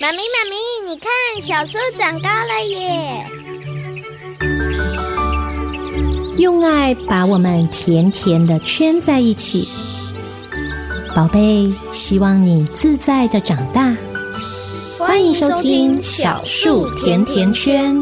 妈咪，你看，小树长高了耶！用爱把我们甜甜的圈在一起，宝贝，希望你自在的长大。欢迎收听《小树甜甜圈》。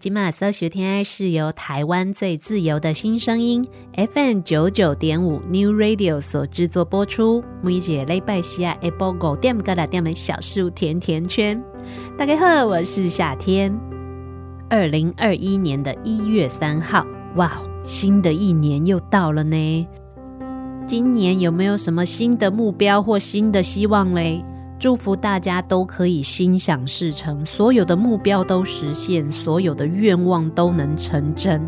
今晚搜寻听爱是由台湾最自由的新声音 FM99.5 New Radio 所制作播出，每一个礼拜四下晡5点到6点的小树甜甜圈。大家好，我是夏天。2021年的1月3号，哇，新的一年又到了呢。今年有没有什么新的目标或新的希望嘞？祝福大家都可以心想事成，所有的目标都实现，所有的愿望都能成真。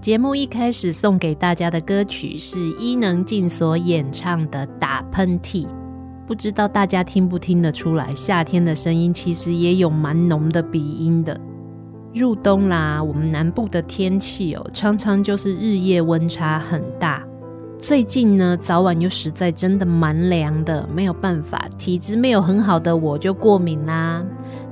节目一开始送给大家的歌曲是伊能静所演唱的《打喷嚏》，不知道大家听不听得出来，夏天的声音其实也有蛮浓的鼻音的。入冬啦，我们南部的天气哦，常常就是日夜温差很大。最近呢，早晚又实在真的蛮凉的，没有办法，体质没有很好的我就过敏啦。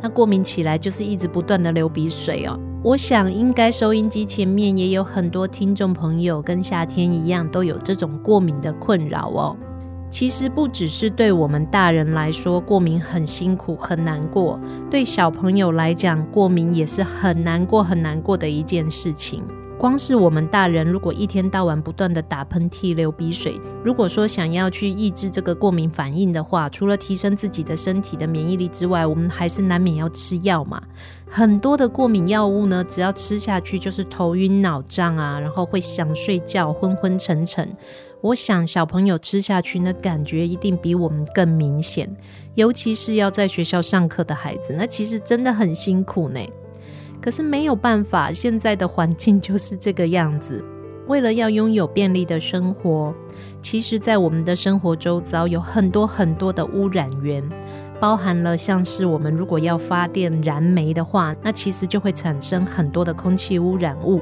那过敏起来就是一直不断的流鼻水哦。我想应该收音机前面也有很多听众朋友跟夏天一样都有这种过敏的困扰哦。其实不只是对我们大人来说过敏很辛苦很难过，对小朋友来讲过敏也是很难过很难过的一件事情。光是我们大人如果一天到晚不断的打喷嚏流鼻水，如果说想要去抑制这个过敏反应的话，除了提升自己的身体的免疫力之外，我们还是难免要吃药嘛。很多的过敏药物呢，只要吃下去就是头晕脑胀啊，然后会想睡觉昏昏沉沉。我想小朋友吃下去那感觉一定比我们更明显，尤其是要在学校上课的孩子，那其实真的很辛苦呢。可是没有办法，现在的环境就是这个样子。为了要拥有便利的生活，其实在我们的生活周遭有很多很多的污染源，包含了像是我们如果要发电燃煤的话，那其实就会产生很多的空气污染物。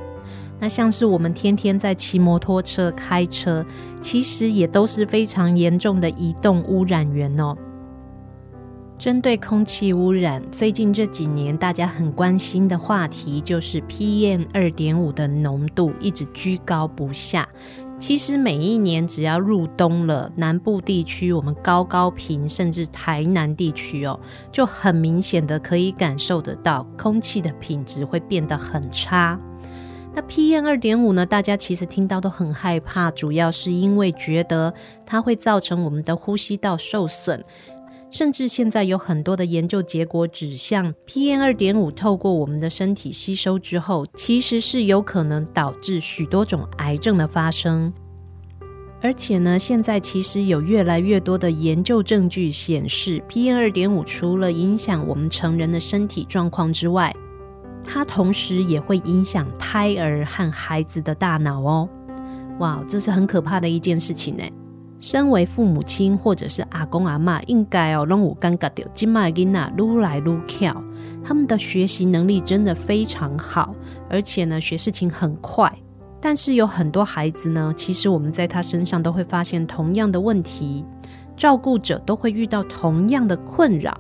那像是我们天天在骑摩托车开车，其实也都是非常严重的移动污染源哦。针对空气污染，最近这几年大家很关心的话题就是 PM2.5 的浓度一直居高不下。其实每一年只要入冬了，南部地区我们高屏甚至台南地区哦，就很明显的可以感受得到空气的品质会变得很差。那 PM2.5 呢，大家其实听到都很害怕，主要是因为觉得它会造成我们的呼吸道受损，甚至现在有很多的研究结果指向 PM2.5 透过我们的身体吸收之后，其实是有可能导致许多种癌症的发生。而且呢，现在其实有越来越多的研究证据显示 PM2.5 除了影响我们成人的身体状况之外，它同时也会影响胎儿和孩子的大脑哦。哇，这是很可怕的一件事情耶。身为父母亲或者是阿公阿嬷，应该哦，都有感觉到现在的孩子越来越巧，他们的学习能力真的非常好，而且呢学事情很快。但是有很多孩子呢，其实我们在他身上都会发现同样的问题，照顾者都会遇到同样的困扰，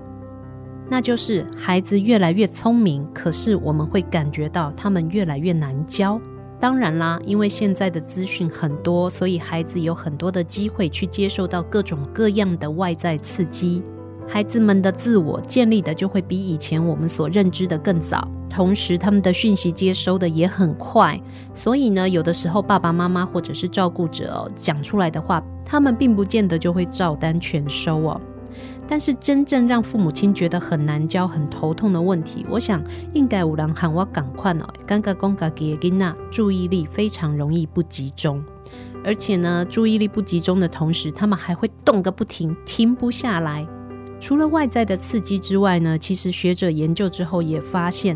那就是孩子越来越聪明，可是我们会感觉到他们越来越难教。当然啦，因为现在的资讯很多，所以孩子有很多的机会去接受到各种各样的外在刺激，孩子们的自我建立的就会比以前我们所认知的更早，同时他们的讯息接收的也很快。所以呢，有的时候爸爸妈妈或者是照顾者哦，讲出来的话，他们并不见得就会照单全收哦。但是真正让父母亲觉得很难教很头痛的问题，我想应该有人和我同款哦，感觉说自己的孩子注意力非常容易不集中，而且呢注意力不集中的同时，他们还会动个不停，停不下来。除了外在的刺激之外呢，其实学者研究之后也发现，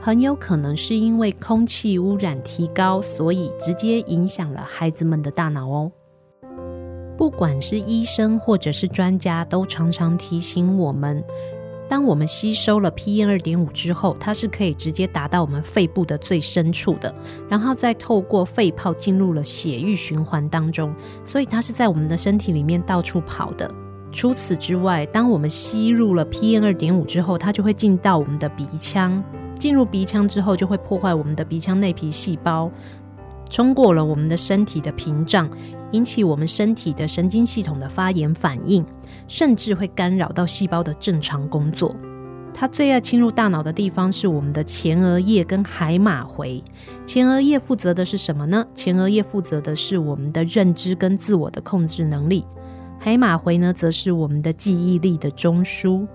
很有可能是因为空气污染提高，所以直接影响了孩子们的大脑哦。不管是医生或者是专家都常常提醒我们，当我们吸收了 PM2.5 之后，它是可以直接达到我们肺部的最深处的，然后再透过肺泡进入了血液循环当中，所以它是在我们的身体里面到处跑的。除此之外，当我们吸入了 PM2.5 之后，它就会进到我们的鼻腔，进入鼻腔之后就会破坏我们的鼻腔内皮细胞，冲过了我们的身体的屏障，引起我们身体的神经系统的发炎反应，甚至会干扰到细胞的正常工作。它最爱侵入大脑的地方是我们的前额叶跟海马回。前额叶负责的是什么呢？前额叶负责的是我们的认知跟自我的控制能力，海马回呢则是我们的记忆力的中枢。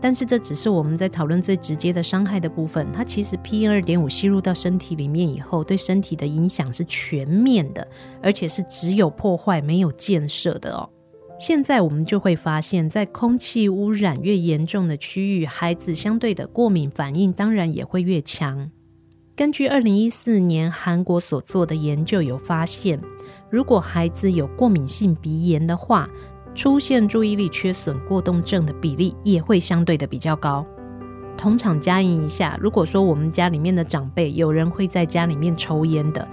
但是这只是我们在讨论最直接的伤害的部分，它其实 PM2.5 吸入到身体里面以后，对身体的影响是全面的，而且是只有破坏没有建设的哦。现在我们就会发现，在空气污染越严重的区域，孩子相对的过敏反应当然也会越强。根据2014年韩国所做的研究有发现，如果孩子有过敏性鼻炎的话，出现注意力缺损过动症的比例也会相对的比较高。同场加映一下，如果说我们家里面的长辈有人会在家里面抽烟的，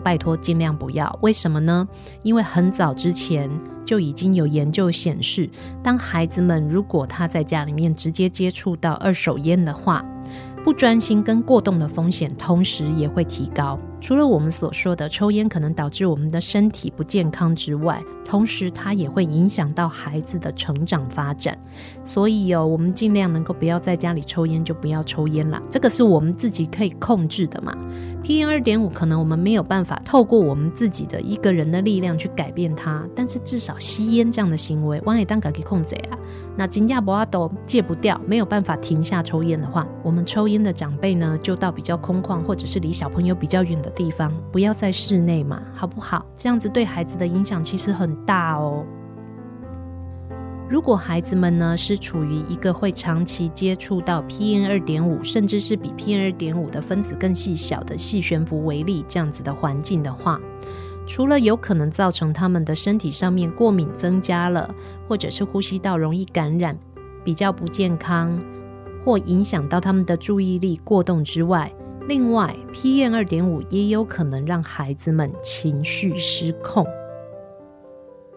拜托尽量不要。为什么呢？因为很早之前就已经有研究显示，当孩子们如果他在家里面直接接触到二手烟的话，不专心跟过动的风险同时也会提高。除了我们所说的抽烟可能导致我们的身体不健康之外，同时它也会影响到孩子的成长发展。所以我们尽量能够不要在家里抽烟就不要抽烟啦，这个是我们自己可以控制的嘛。PM2.5 可能我们没有办法透过我们自己的一个人的力量去改变它，但是至少吸烟这样的行为我们可以控制啊。那真的没办法戒不掉，没有办法停下抽烟的话，我们抽烟的长辈呢就到比较空旷或者是离小朋友比较远的地方，不要在室内嘛，好不好？这样子对孩子的影响其实很大哦。如果孩子们呢是处于一个会长期接触到 PM2.5 甚至是比 PM2.5 的分子更细小的细悬浮微粒这样子的环境的话，除了有可能造成他们的身体上面过敏增加了，或者是呼吸道容易感染比较不健康，或影响到他们的注意力过动之外，另外 PM2.5 也有可能让孩子们情绪失控。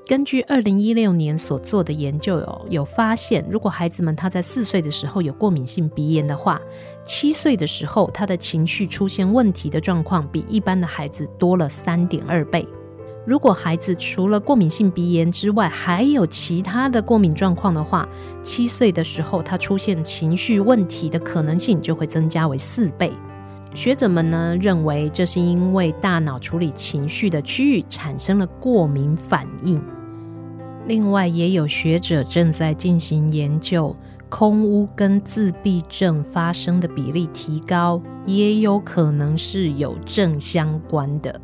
根据2016年所做的研究有发现，如果孩子们他在4岁的时候有过敏性鼻炎的话，7岁的时候他的情绪出现问题的状况比一般的孩子多了 3.2 倍。如果孩子除了过敏性鼻炎之外还有其他的过敏状况的话，7岁的时候他出现情绪问题的可能性就会增加为4倍。学者们呢认为这是因为大脑处理情绪的区域产生了过敏反应。另外也有学者正在进行研究，空污跟自闭症发生的比例提高也有可能是有正相关的。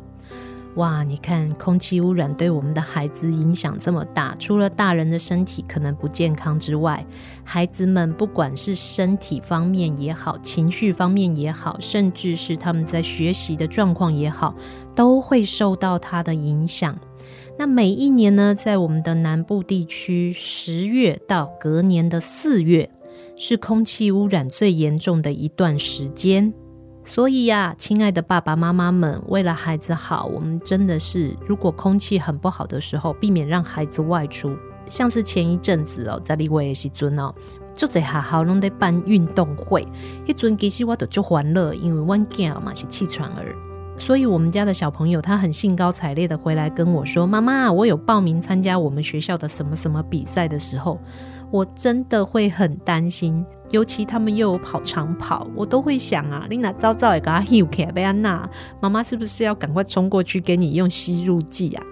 哇，你看空气污染对我们的孩子影响这么大，除了大人的身体可能不健康之外，孩子们不管是身体方面也好，情绪方面也好，甚至是他们在学习的状况也好，都会受到它的影响。那每一年呢，在我们的南部地区，10月到隔年的4月是空气污染最严重的一段时间。所以呀，亲爱的爸爸妈妈们，为了孩子好，我们真的是如果空气很不好的时候，避免让孩子外出。像是前一阵子在立委的时阵很多学校都在办运动会，那时候其实我就很欢乐，因为我女儿也是气喘儿，所以我们家的小朋友他很兴高采烈的回来跟我说，妈妈，我有报名参加我们学校的什么什么比赛的时候，我真的会很担心，尤其他们又有跑长跑，我都会想啊，你如果早早会给我吸起来要怎样，妈妈是不是要赶快冲过去给你用吸入剂啊？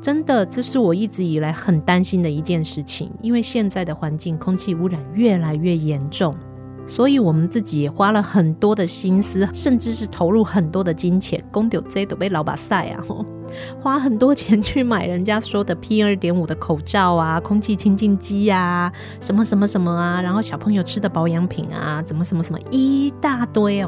真的，这是我一直以来很担心的一件事情，因为现在的环境空气污染越来越严重，所以我们自己也花了很多的心思，甚至是投入很多的金钱，说到这就要流目屎啊，花很多钱去买人家说的 PM2.5 的口罩啊，空气清净机啊，什么什么什么啊，然后小朋友吃的保养品啊，怎么什么什么一大堆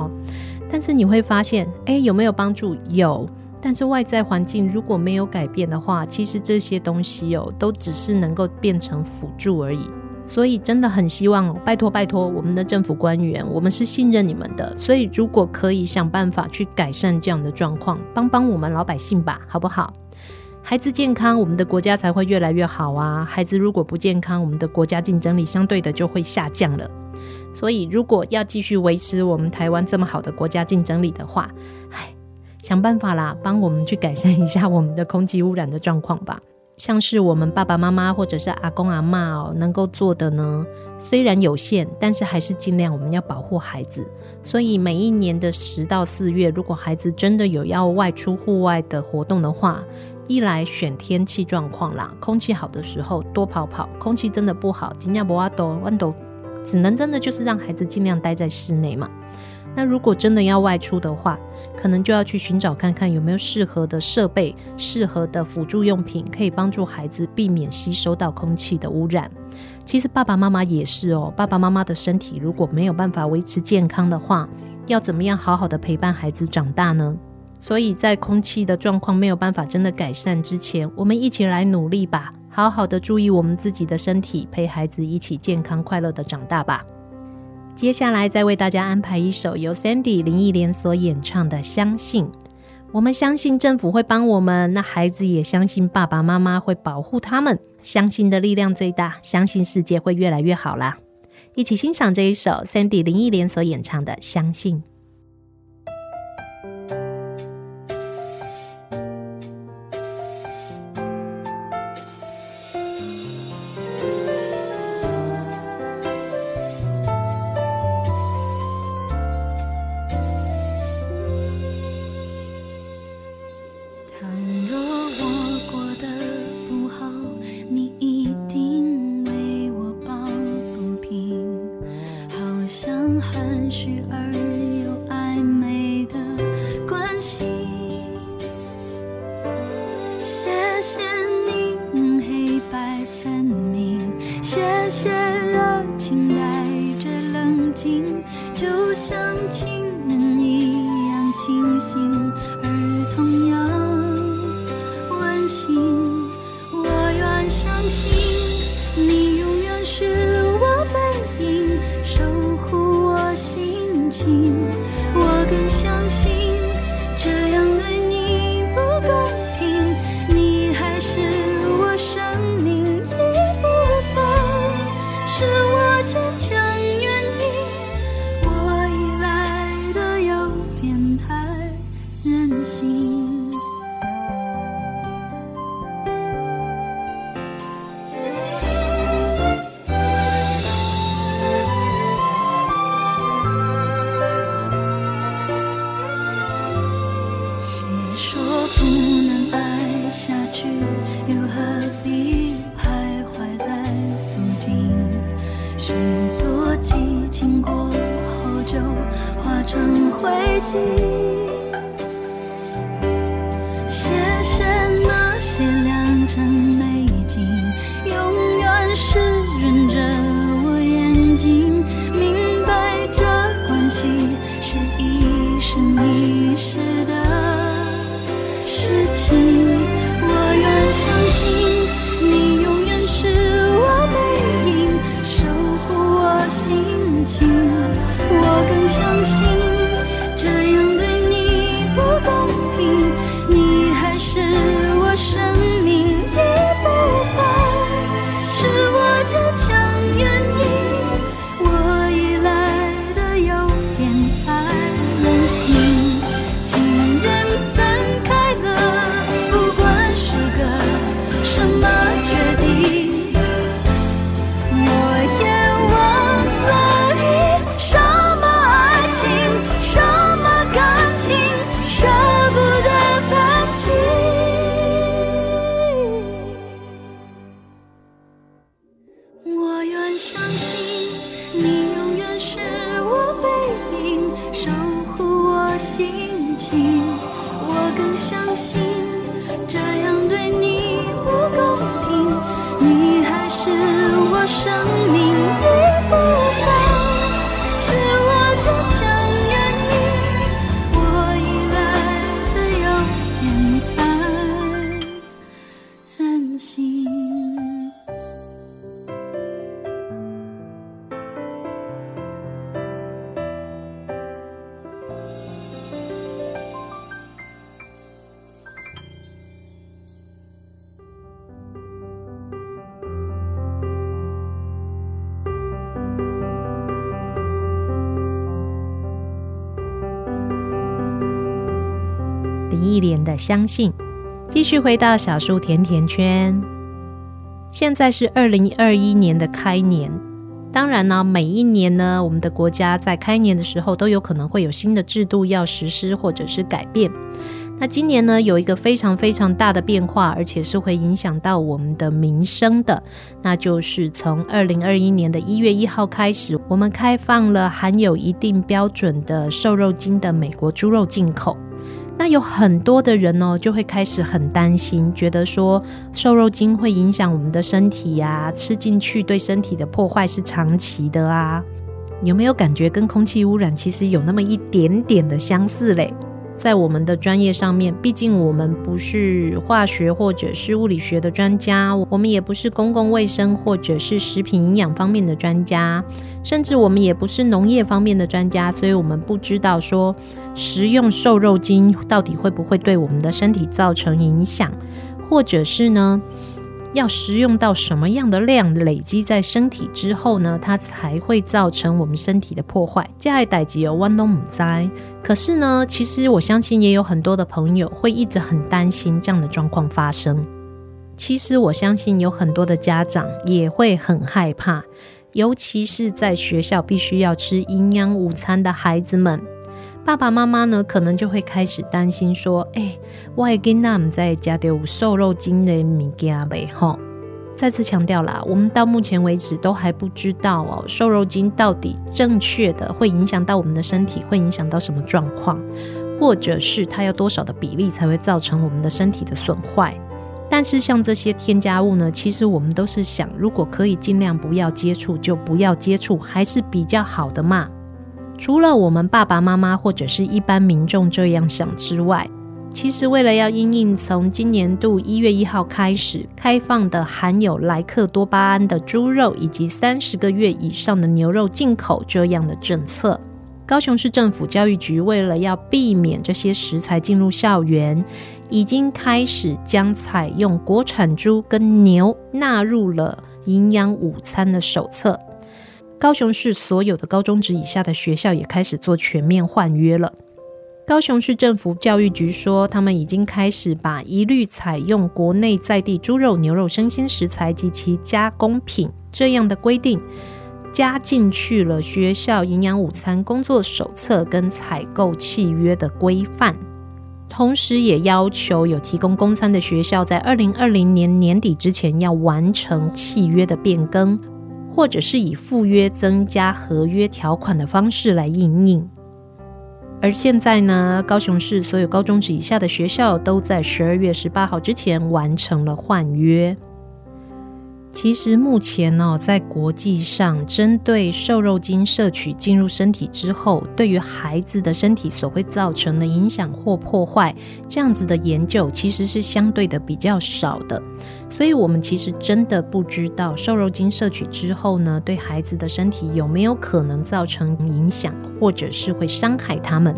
但是你会发现，有没有帮助？有，但是外在环境如果没有改变的话，其实这些东西都只是能够变成辅助而已。所以真的很希望拜托拜托我们的政府官员，我们是信任你们的，所以如果可以想办法去改善这样的状况，帮帮我们老百姓吧，好不好？孩子健康，我们的国家才会越来越好啊。孩子如果不健康，我们的国家竞争力相对的就会下降了。所以如果要继续维持我们台湾这么好的国家竞争力的话，想办法啦，帮我们去改善一下我们的空气污染的状况吧。像是我们爸爸妈妈或者是阿公阿嬷能够做的呢，虽然有限，但是还是尽量我们要保护孩子。所以每一年的10到4月，如果孩子真的有要外出户外的活动的话，一来选天气状况啦，空气好的时候多跑跑，空气真的不好，真的没办法，我们只能真的就是让孩子尽量待在室内嘛。那如果真的要外出的话，可能就要去寻找看看有没有适合的设备，适合的辅助用品，可以帮助孩子避免吸收到空气的污染。其实爸爸妈妈也是爸爸妈妈的身体如果没有办法维持健康的话，要怎么样好好的陪伴孩子长大呢？所以在空气的状况没有办法真的改善之前，我们一起来努力吧，好好的注意我们自己的身体，陪孩子一起健康快乐的长大吧。接下来再为大家安排一首由 Sandy 林忆莲所演唱的《相信》。我们相信政府会帮我们，那孩子也相信爸爸妈妈会保护他们，相信的力量最大，相信世界会越来越好啦。一起欣赏这一首 Sandy 林忆莲所演唱的《相信》。诚实而又暧昧的关系。谢谢你能黑白分明，谢谢热情带着冷静，就像情人一样清醒而同样温馨。我愿相信你永远是我更相信这样对你不公平，你还是我生命一部分，是我坚强原因，我依赖的有点太任性。成灰烬，谢谢那些良辰美景，永远是润着我眼睛，明白这关系是一生一世的事情。我愿相信你永远是我背影，守护我心情，我更相信一脸的相信。继续回到小树甜甜圈，现在是2021年的开年，当然呢，每一年呢，我们的国家在开年的时候都有可能会有新的制度要实施或者是改变。那今年呢，有一个非常非常大的变化，而且是会影响到我们的民生的，那就是从2021年的1月1号开始，我们开放了含有一定标准的瘦肉精的美国猪肉进口。那有很多的人哦，就会开始很担心，觉得说瘦肉精会影响我们的身体啊，吃进去对身体的破坏是长期的啊。有没有感觉跟空气污染其实有那么一点点的相似嘞？在我们的专业上面，毕竟我们不是化学或者是物理学的专家，我们也不是公共卫生或者是食品营养方面的专家，甚至我们也不是农业方面的专家，所以我们不知道说食用瘦肉精到底会不会对我们的身体造成影响，或者是呢，要食用到什么样的量累积在身体之后呢，它才会造成我们身体的破坏。这些事情我都不知道，可是呢，其实我相信也有很多的朋友会一直很担心这样的状况发生。其实我相信有很多的家长也会很害怕，尤其是在学校必须要吃营养午餐的孩子们，爸爸妈妈呢可能就会开始担心说，我的孩子不知道吃到有瘦肉精的东西吗？再次强调啦，我们到目前为止都还不知道哦，瘦肉精到底正确的会影响到我们的身体，会影响到什么状况，或者是它要多少的比例才会造成我们的身体的损坏。但是像这些添加物呢，其实我们都是想，如果可以尽量不要接触就不要接触，还是比较好的嘛。除了我们爸爸妈妈或者是一般民众这样想之外，其实为了要因应从今年度1月1号开始开放的含有莱克多巴胺的猪肉以及30个月以上的牛肉进口这样的政策，高雄市政府教育局为了要避免这些食材进入校园，已经开始将采用国产猪跟牛纳入了营养午餐的手册。高雄市所有的高中职以下的学校也开始做全面换约了。高雄市政府教育局说，他们已经开始把一律采用国内在地猪肉、牛肉、生鲜食材及其加工品这样的规定加进去了学校营养午餐工作手册跟采购契约的规范，同时也要求有提供公餐的学校在2020年年底之前要完成契约的变更，或者是以附约增加合约条款的方式来因应。而现在呢，高雄市所有高中职以下的学校都在12月18号之前完成了换约。其实目前，在国际上针对瘦肉精摄取进入身体之后对于孩子的身体所会造成的影响或破坏，这样子的研究其实是相对的比较少的，所以我们其实真的不知道瘦肉精摄取之后呢，对孩子的身体有没有可能造成影响，或者是会伤害他们。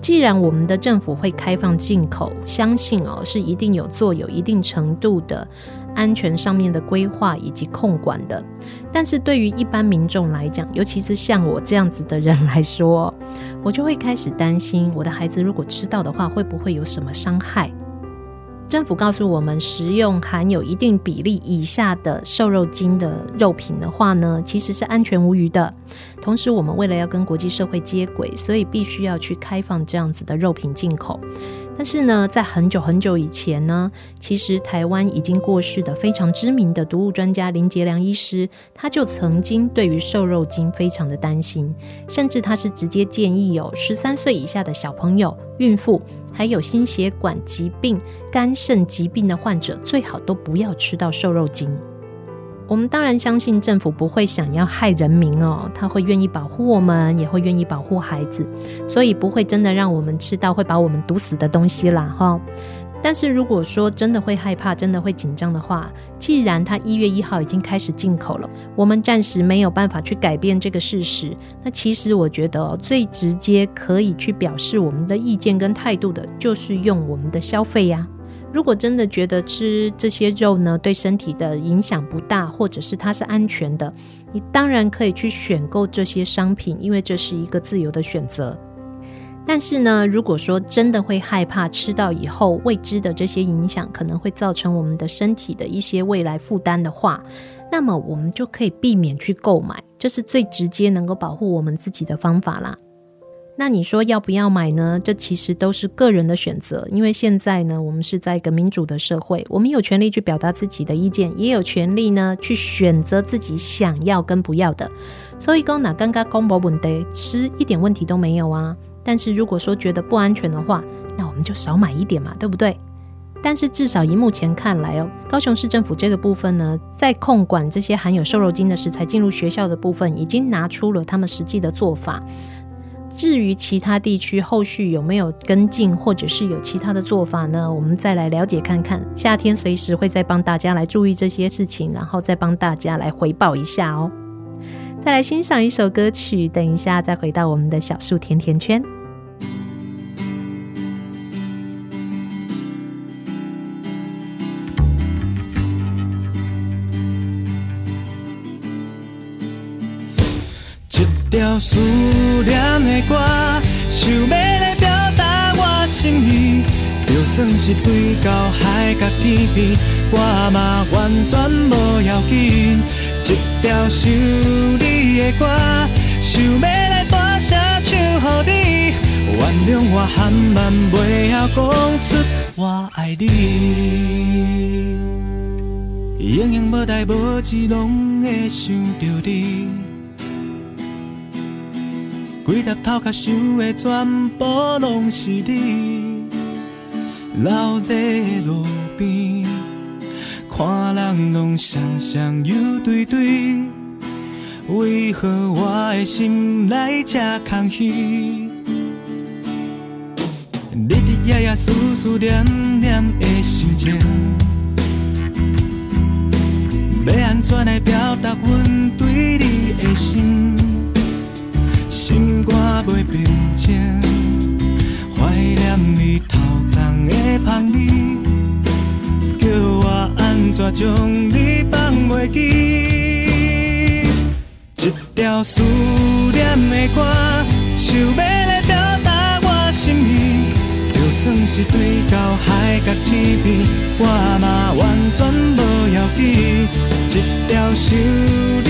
既然我们的政府会开放进口，相信，是一定有做有一定程度的安全上面的规划以及控管的，但是对于一般民众来讲，尤其是像我这样子的人来说，我就会开始担心我的孩子如果吃到的话会不会有什么伤害。政府告诉我们，食用含有一定比例以下的瘦肉精的肉品的话呢，其实是安全无虞的。同时我们为了要跟国际社会接轨，所以必须要去开放这样子的肉品进口。但是呢，在很久很久以前呢，其实台湾已经过世的非常知名的毒物专家林杰良医师，他就曾经对于瘦肉精非常的担心，甚至他是直接建议有13岁以下的小朋友、孕妇还有心血管疾病、肝肾疾病的患者最好都不要吃到瘦肉精。我们当然相信政府不会想要害人民哦，他会愿意保护我们，也会愿意保护孩子，所以不会真的让我们吃到会把我们毒死的东西啦，但是如果说真的会害怕，真的会紧张的话，既然他1月1号已经开始进口了，我们暂时没有办法去改变这个事实，那其实我觉得，最直接可以去表示我们的意见跟态度的，就是用我们的消费呀。如果真的觉得吃这些肉呢对身体的影响不大，或者是它是安全的，你当然可以去选购这些商品，因为这是一个自由的选择。但是呢，如果说真的会害怕吃到以后未知的这些影响可能会造成我们的身体的一些未来负担的话，那么我们就可以避免去购买，这是最直接能够保护我们自己的方法啦。那你说要不要买呢？这其实都是个人的选择，因为现在呢，我们是在一个民主的社会，我们有权利去表达自己的意见，也有权利呢去选择自己想要跟不要的。所以说如果觉得没问题，吃一点问题都没有啊。但是如果说觉得不安全的话，那我们就少买一点嘛，对不对？但是至少以目前看来，高雄市政府这个部分呢，在控管这些含有瘦肉精的食材进入学校的部分，已经拿出了他们实际的做法。至于其他地区后续有没有跟进，或者是有其他的做法呢，我们再来了解看看，夏天随时会再帮大家来注意这些事情，然后再帮大家来回报一下哦。再来欣赏一首歌曲，等一下再回到我们的小树甜甜圈。一条思念的歌，想要来表达我心意，就算是对到海角天边，我嘛完全无要紧。一条想你的歌，想要来大声唱给你，原谅我含慢袂晓讲出我爱你。永远无代无志，拢会想着你。规粒头壳想的全部拢是你。留在路边，看人拢双双又对对，为何我的心内这空虚？日日夜夜思思念念的心情。要安怎来表达阮对你的心？心肝袂平静，怀念你头鬃的香味，叫我安怎将你放袂记？一条思念的歌，想要来表达我心意，就算是对到海角天边，我嘛完全无要紧。一条想你的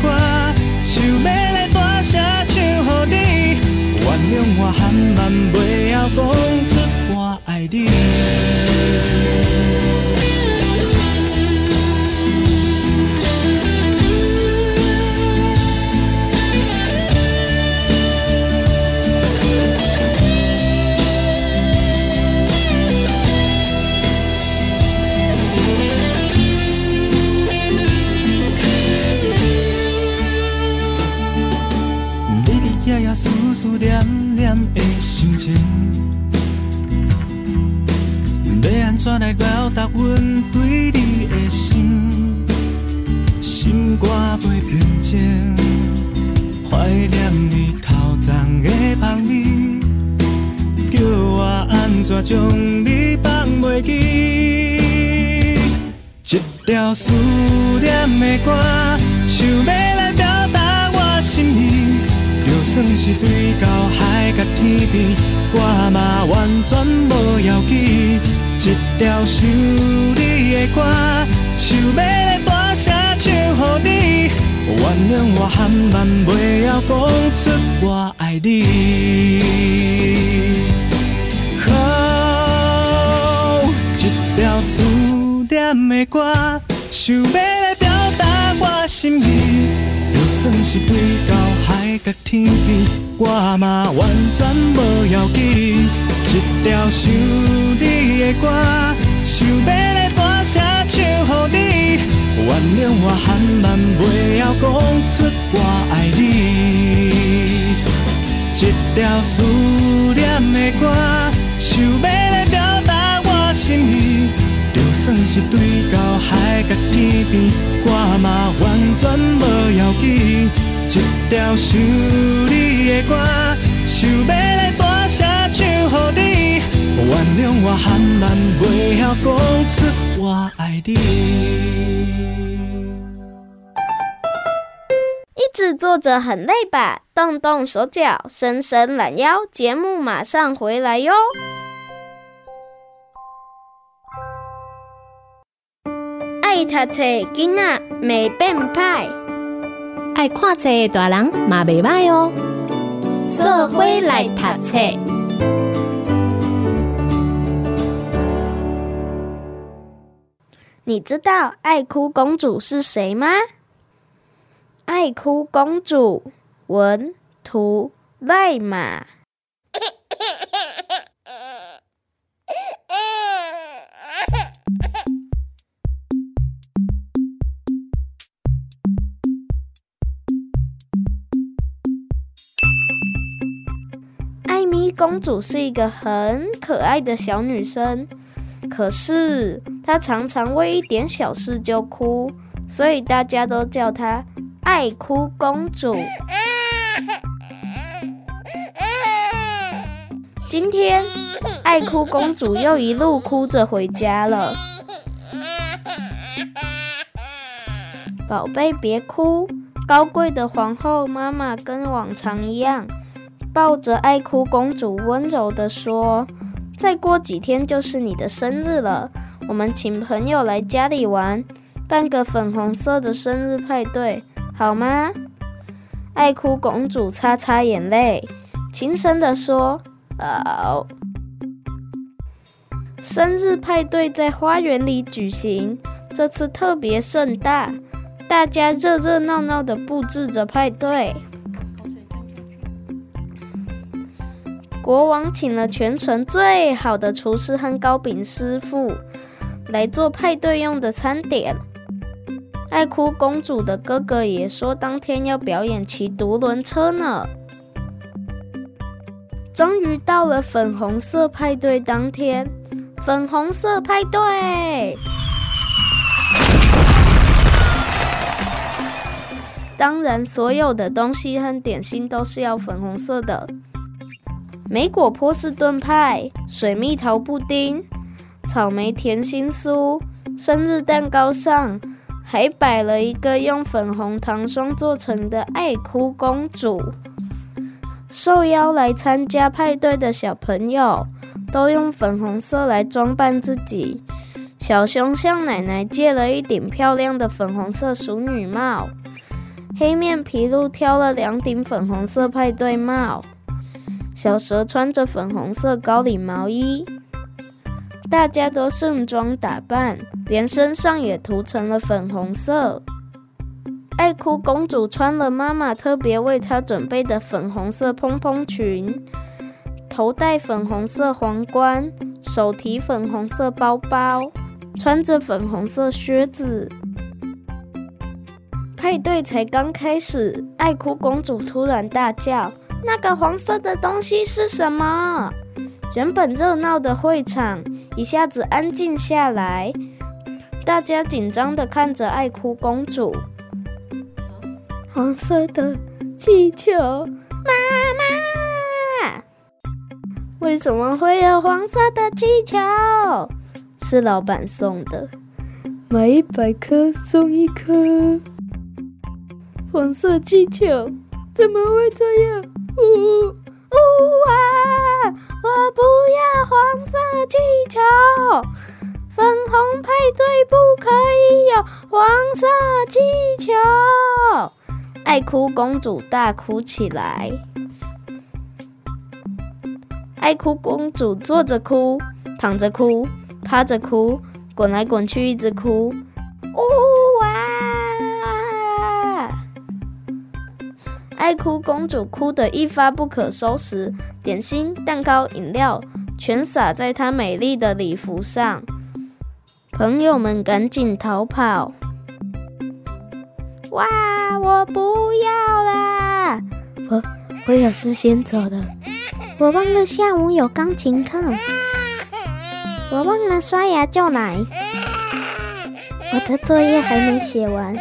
歌，想要来大声唱予你，原谅我含慢袂晓讲出我爱你。思念念的心情，要安怎来表达阮对你的心？心肝袂平静，怀念你头鬃的香味，叫我安怎将你放袂记？一条思念的歌，想要来表达我心意。就算是对到海角天边，我嘛完全无要紧。一条想你的歌，想要来大声唱予你，原谅我含慢袂晓讲出我爱你。好，一条思念的歌，想要来表达我心意。算是对到海角天边，我嘛完全无要紧。一条想你的歌，想要来大声唱予你，原谅我含慢袂晓讲出我爱你。一条思念的歌，想要来表达我心意。就算是对到海角天边，我嘛完全无要紧。一条想你的歌，想要来大声唱予你，原谅我含慢袂晓讲出我爱你。一直坐着很累吧？动动手脚，伸伸懒腰，节目马上回来哟。爱读册囡仔袂变歹，爱看册的大人嘛袂歹哦。做伙来读册。你知道爱哭公主是谁吗？爱哭公主，文图赖马。艾米公主是一个很可爱的小女生，可是她常常为一点小事就哭，所以大家都叫她爱哭公主。今天，爱哭公主又一路哭着回家了。宝贝别哭，高贵的皇后妈妈跟往常一样抱着爱哭公主，温柔地说：“再过几天就是你的生日了，我们请朋友来家里玩，办个粉红色的生日派对，好吗？”爱哭公主擦擦眼泪，轻声地说：“好。”生日派对在花园里举行，这次特别盛大，大家热热闹闹地布置着派对。国王请了全城最好的厨师和糕饼师傅来做派对用的餐点。爱哭公主的哥哥也说当天要表演骑独轮车呢。终于到了粉红色派对当天，粉红色派对！当然，所有的东西和点心都是要粉红色的。莓果波士顿派、水蜜桃布丁、草莓甜心酥，生日蛋糕上还摆了一个用粉红糖霜做成的爱哭公主。受邀来参加派对的小朋友都用粉红色来装扮自己。小熊向奶奶借了一顶漂亮的粉红色淑女帽，黑面琵鹭挑了2顶粉红色派对帽，小蛇穿着粉红色高领毛衣，大家都盛装打扮，连身上也涂成了粉红色。爱哭公主穿了妈妈特别为她准备的粉红色蓬蓬裙，头戴粉红色皇冠，手提粉红色包包，穿着粉红色靴子。派对才刚开始，爱哭公主突然大叫，那个黄色的东西是什么？原本热闹的会场一下子安静下来，大家紧张地看着爱哭公主。黄色的气球，妈妈，为什么会有黄色的气球？是老板送的，买100颗送1颗。黄色气球，怎么会这样？呜呜啊！我不要黄色气球，粉红派对不可以有黄色气球！爱哭公主大哭起来。爱哭公主坐着哭，躺着哭，趴着哭，滚来滚去，一直哭。呜啊！爱哭公主哭得一发不可收拾，点心、蛋糕、饮料全洒在她美丽的礼服上。朋友们赶紧逃跑。哇，我不要啦！我有事先走了，我忘了下午有钢琴课，我忘了刷牙就奶，我的作业还没写完，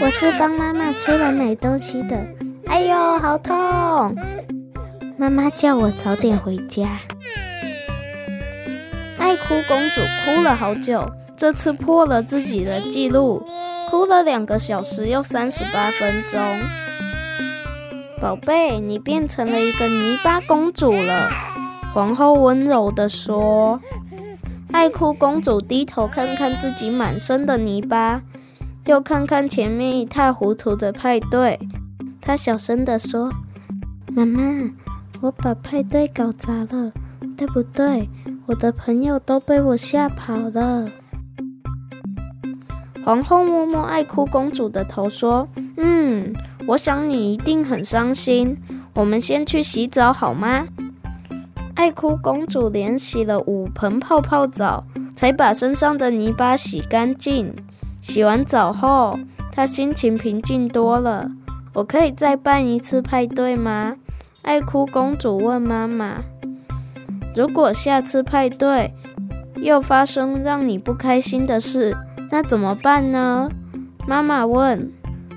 我是帮妈妈吹了奶东西的，哎呦，好痛！妈妈叫我早点回家。爱哭公主哭了好久，这次破了自己的记录，哭了2个小时又38分钟。宝贝，你变成了一个泥巴公主了，皇后温柔地说。爱哭公主低头看看自己满身的泥巴，又看看前面一塌糊涂的派对，她小声地说，妈妈，我把派对搞砸了，对不对？我的朋友都被我吓跑了。皇后摸摸爱哭公主的头说，我想你一定很伤心，我们先去洗澡好吗？爱哭公主连洗了5盆泡泡澡，才把身上的泥巴洗干净。洗完澡后，她心情平静多了。我可以再办1次派对吗？爱哭公主问妈妈。如果下次派对又发生让你不开心的事，那怎么办呢？妈妈问。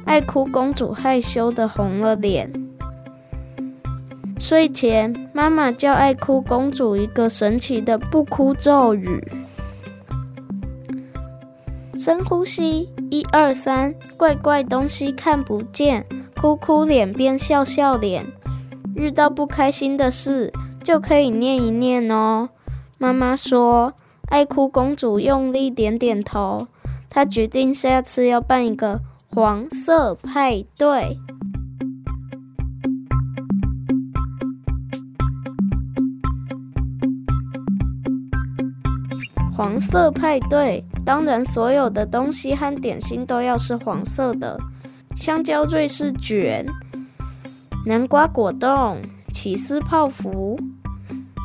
爱哭公主害羞地红了脸。睡前，妈妈教爱哭公主一个神奇的不哭咒语。深呼吸，1、2、3，怪怪东西看不见，哭哭脸变笑笑脸。遇到不开心的事就可以念一念哦，妈妈说。爱哭公主用力点点头。他决定下次要办一个黄色派对。黄色派对，当然所有的东西和点心都要是黄色的。香蕉瑞士卷、南瓜果冻、起司泡芙。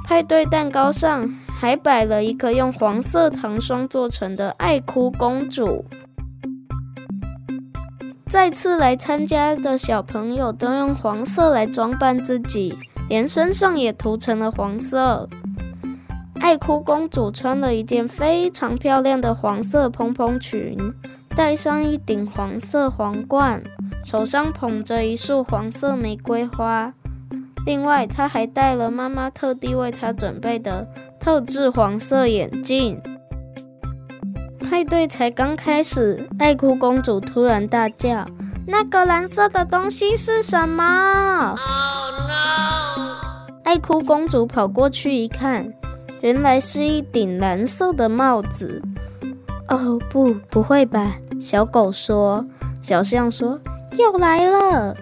派对蛋糕上还摆了一个用黄色糖霜做成的爱哭公主。再次来参加的小朋友都用黄色来装扮自己，连身上也涂成了黄色。爱哭公主穿了一件非常漂亮的黄色蓬蓬裙，戴上一顶黄色皇冠，手上捧着一束黄色玫瑰花。另外，她还戴了妈妈特地为她准备的特制黄色眼镜。派对才刚开始，爱哭公主突然大叫：“那个蓝色的东西是什么？” Oh, no! 爱哭公主跑过去一看，原来是一顶蓝色的帽子。哦，不会吧？小狗说。小象说：“又来了，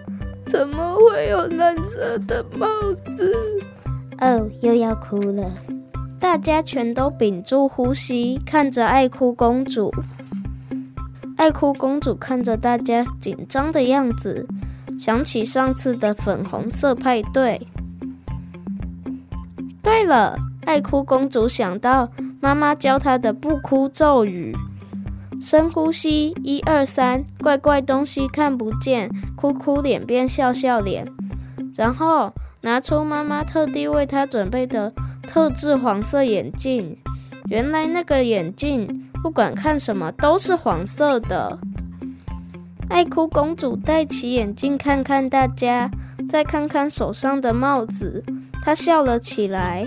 怎么会有蓝色的帽子？”哦，又要哭了。大家全都屏住呼吸，看着爱哭公主。爱哭公主看着大家紧张的样子，想起上次的粉红色派对。对了，爱哭公主想到妈妈教她的不哭咒语：深呼吸，1、2、3，怪怪东西看不见，哭哭脸变笑笑脸。然后拿出妈妈特地为她准备的特制黄色眼镜，原来那个眼镜不管看什么都是黄色的。爱哭公主戴起眼镜看看大家，再看看手上的帽子，她笑了起来。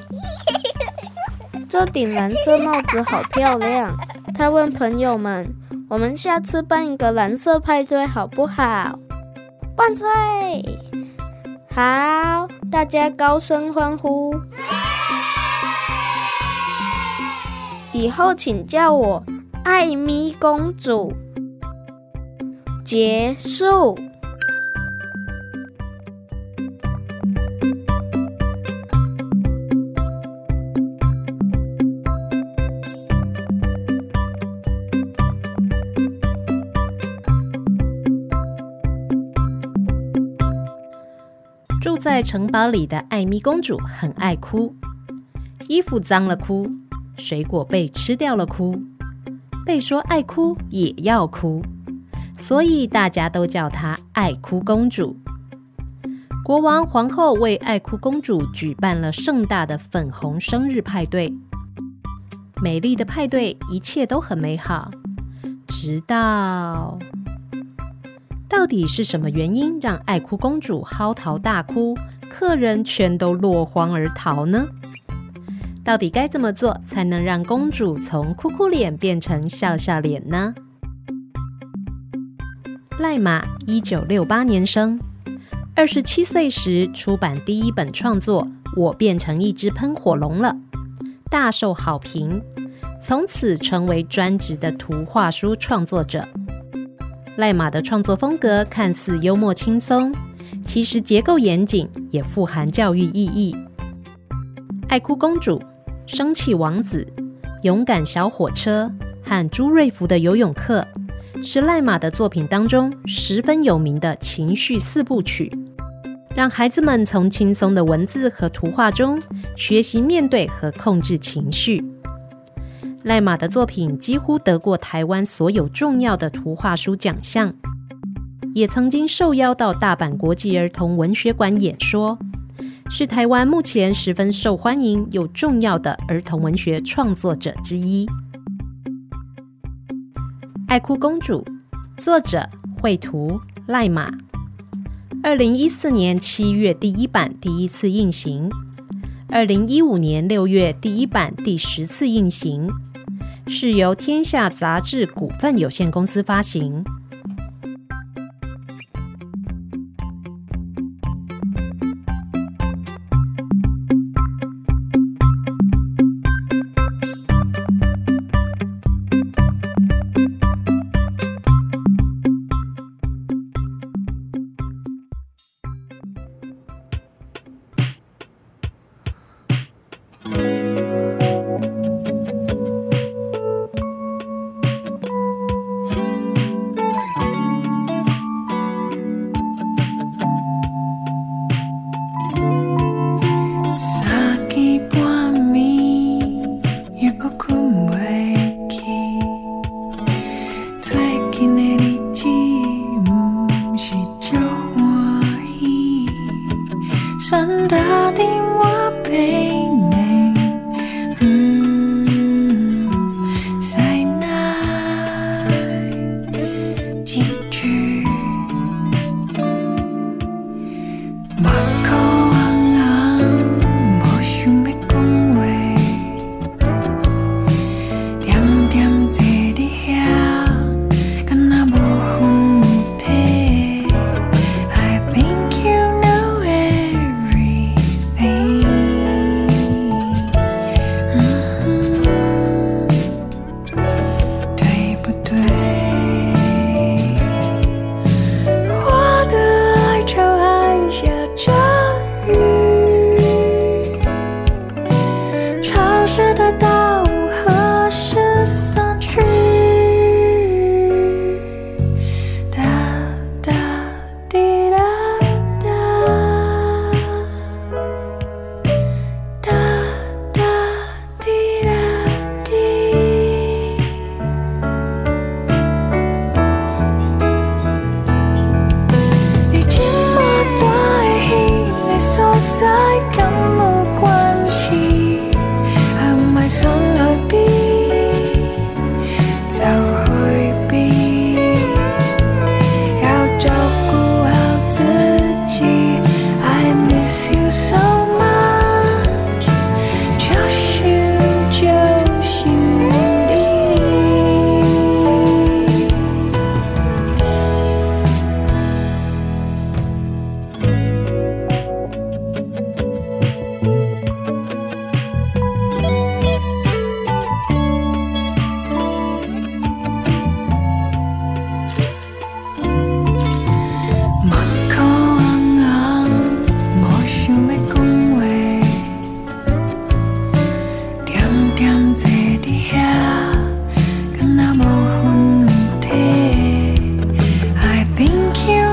这顶蓝色帽子好漂亮，她问朋友们：“我们下次办一个蓝色派对好不好？”万岁！好，大家高声欢呼。以后请叫我艾咪公主。结束。住在城堡里的艾咪公主很爱哭，衣服脏了哭，水果被吃掉了哭，被说爱哭也要哭，所以大家都叫她爱哭公主。国王皇后为爱哭公主举办了盛大的粉红生日派对，美丽的派对一切都很美好，直到……到底是什么原因让爱哭公主嚎啕大哭，客人全都落荒而逃呢？到底该怎么做才能让公主从哭哭脸变成笑笑脸呢？赖马1968年生，27岁时出版第一本创作《我变成一只喷火龙了》，大受好评，从此成为专职的图画书创作者。赖马的创作风格看似幽默轻松，其实结构严谨，也富含教育意义。爱哭公主、生气王子、勇敢小火车和朱瑞福的游泳课是赖马的作品当中十分有名的情绪4部曲，让孩子们从轻松的文字和图画中学习面对和控制情绪。赖马的作品几乎得过台湾所有重要的图画书奖项，也曾经受邀到大阪国际儿童文学馆演说，是台湾目前十分受欢迎又重要的儿童文学创作者之一。爱哭公主，作者绘图赖马，2014年7月第一版第1次印行，2015年6月第一版第10次印行，是由天下杂志股份有限公司发行。想打電話俾你，細奶接住，畫個眼眼，無算的恭維，點點這啲嘢，跟那無空無體 ，I think you。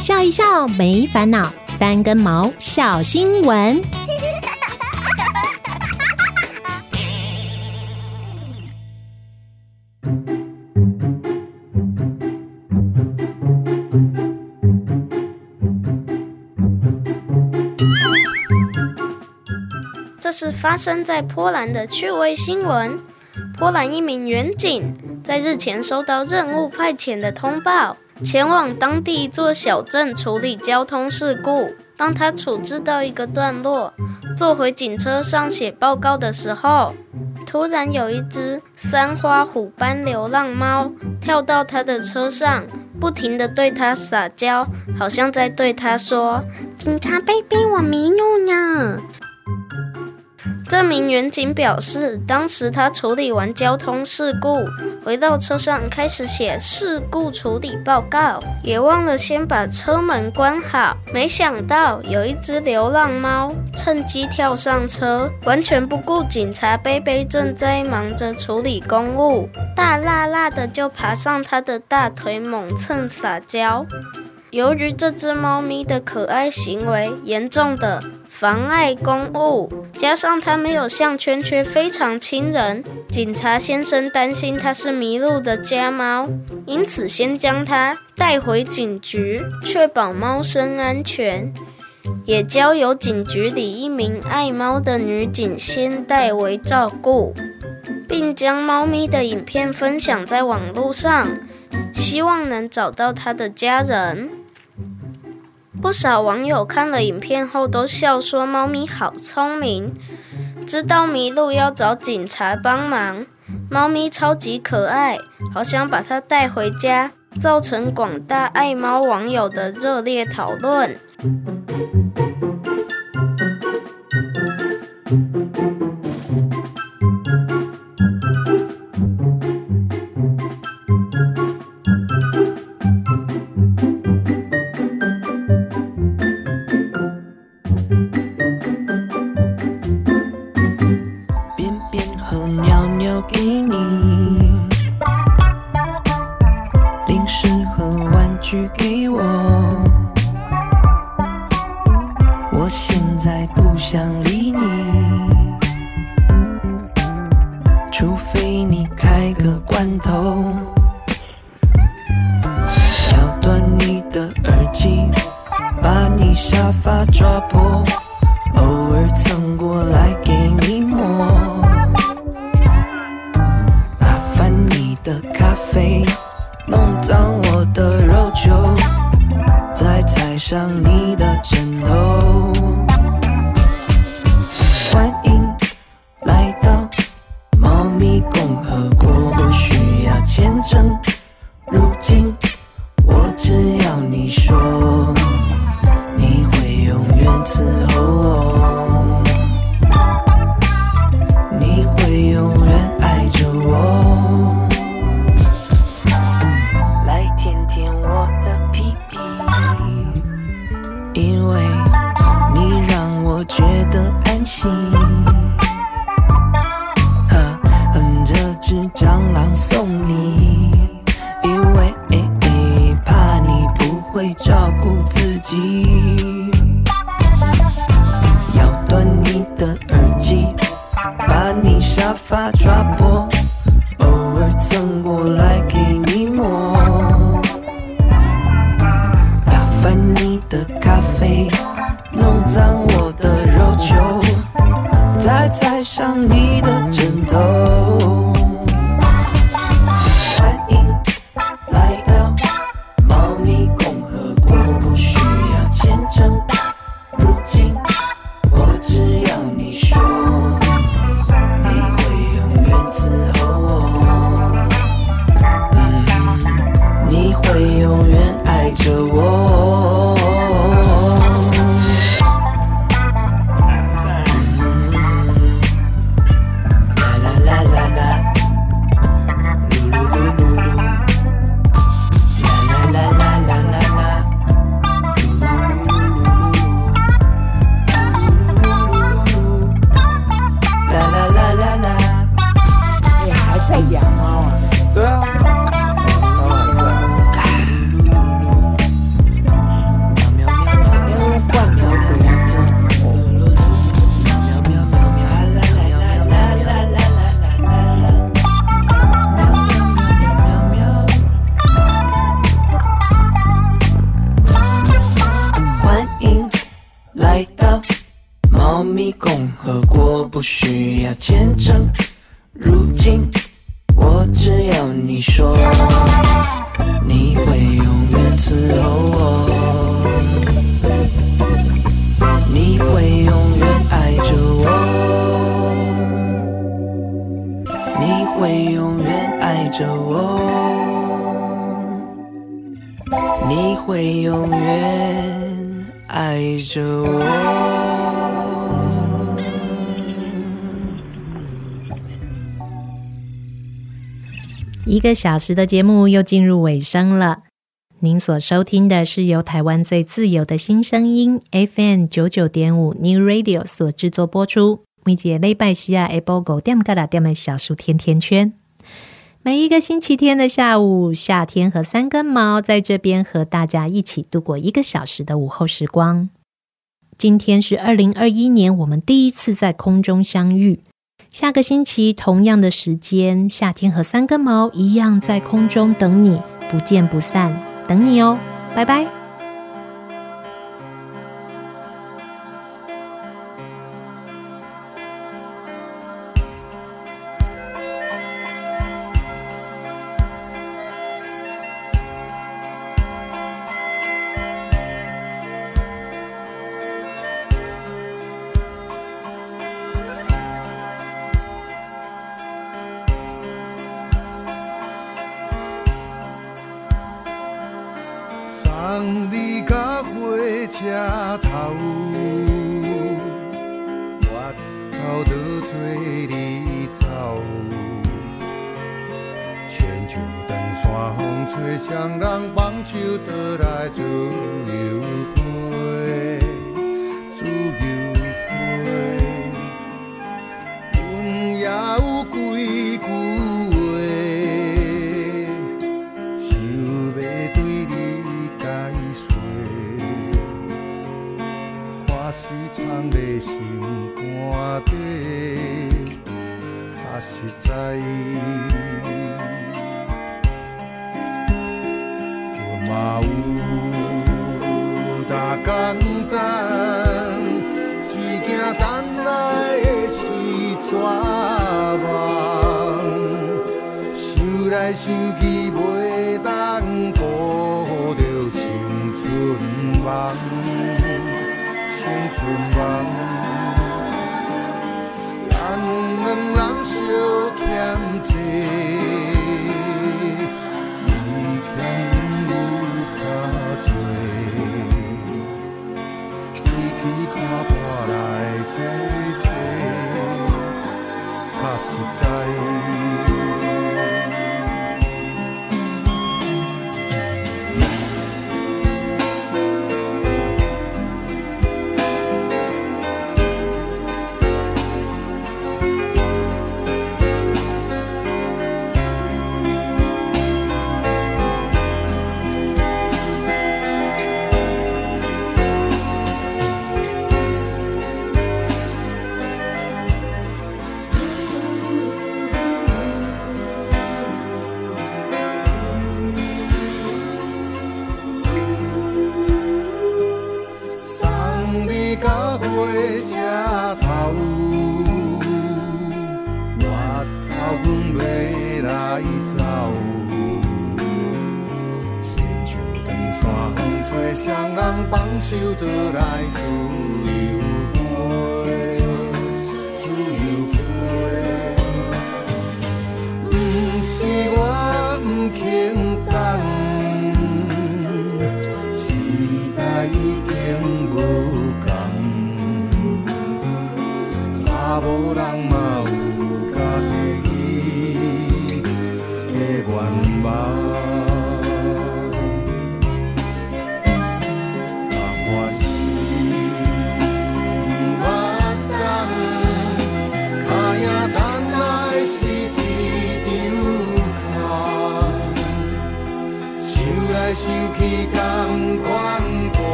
笑一笑没烦恼，三根毛笑新闻。这是发生在波兰的趣味新闻。波兰一名远警在日前收到任务派遣的通报，前往当地一座小镇处理交通事故。当他处置到一个段落，坐回警车上写报告的时候，突然有一只三花虎斑流浪猫跳到他的车上，不停地对他撒娇，好像在对他说：“警察贝贝，我迷路呢。”这名员警表示，当时他处理完交通事故，回到车上开始写事故处理报告，也忘了先把车门关好。没想到有一只流浪猫趁机跳上车，完全不顾警察贝贝正在忙着处理公务，大辣辣的就爬上他的大腿猛蹭撒娇。由于这只猫咪的可爱行为严重的妨碍公务，加上它没有项圈却非常亲人，警察先生担心它是迷路的家猫，因此先将它带回警局，确保猫身安全，也交由警局里一名爱猫的女警先代为照顾，并将猫咪的影片分享在网络上，希望能找到他的家人。不少网友看了影片后都笑说猫咪好聪明，知道迷路要找警察帮忙，猫咪超级可爱，好想把它带回家，造成广大爱猫网友的热烈讨论。不需要签证，如今我只要你你说你会永远伺候我，你会永远爱着我，你会永远爱着我，你会永远爱着我。1个小时的节目又进入尾声了，您所收听的是由台湾最自由的新声音 FM99.5 New Radio 所制作播出，每一个礼拜四下晡5点到6点的小树甜甜圈，每一个星期天的下午，夏天和三根毛在这边和大家一起度过1个小时的午后时光。今天是2021年我们第一次在空中相遇，下个星期同样的时间，夏天和三根毛一样在空中等你，不见不散，等你哦，拜拜。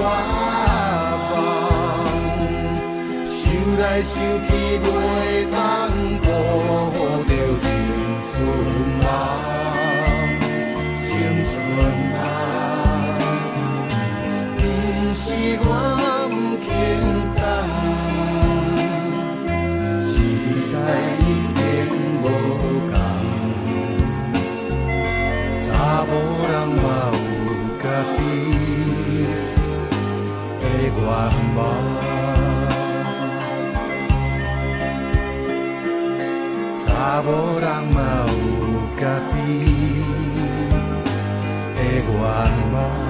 沙放，想来想去袂当顾着青春梦，青春梦，不是我不肯担，时代已经无同，查某人嘛有家己。愿望，查某人嘛有家己的愿望。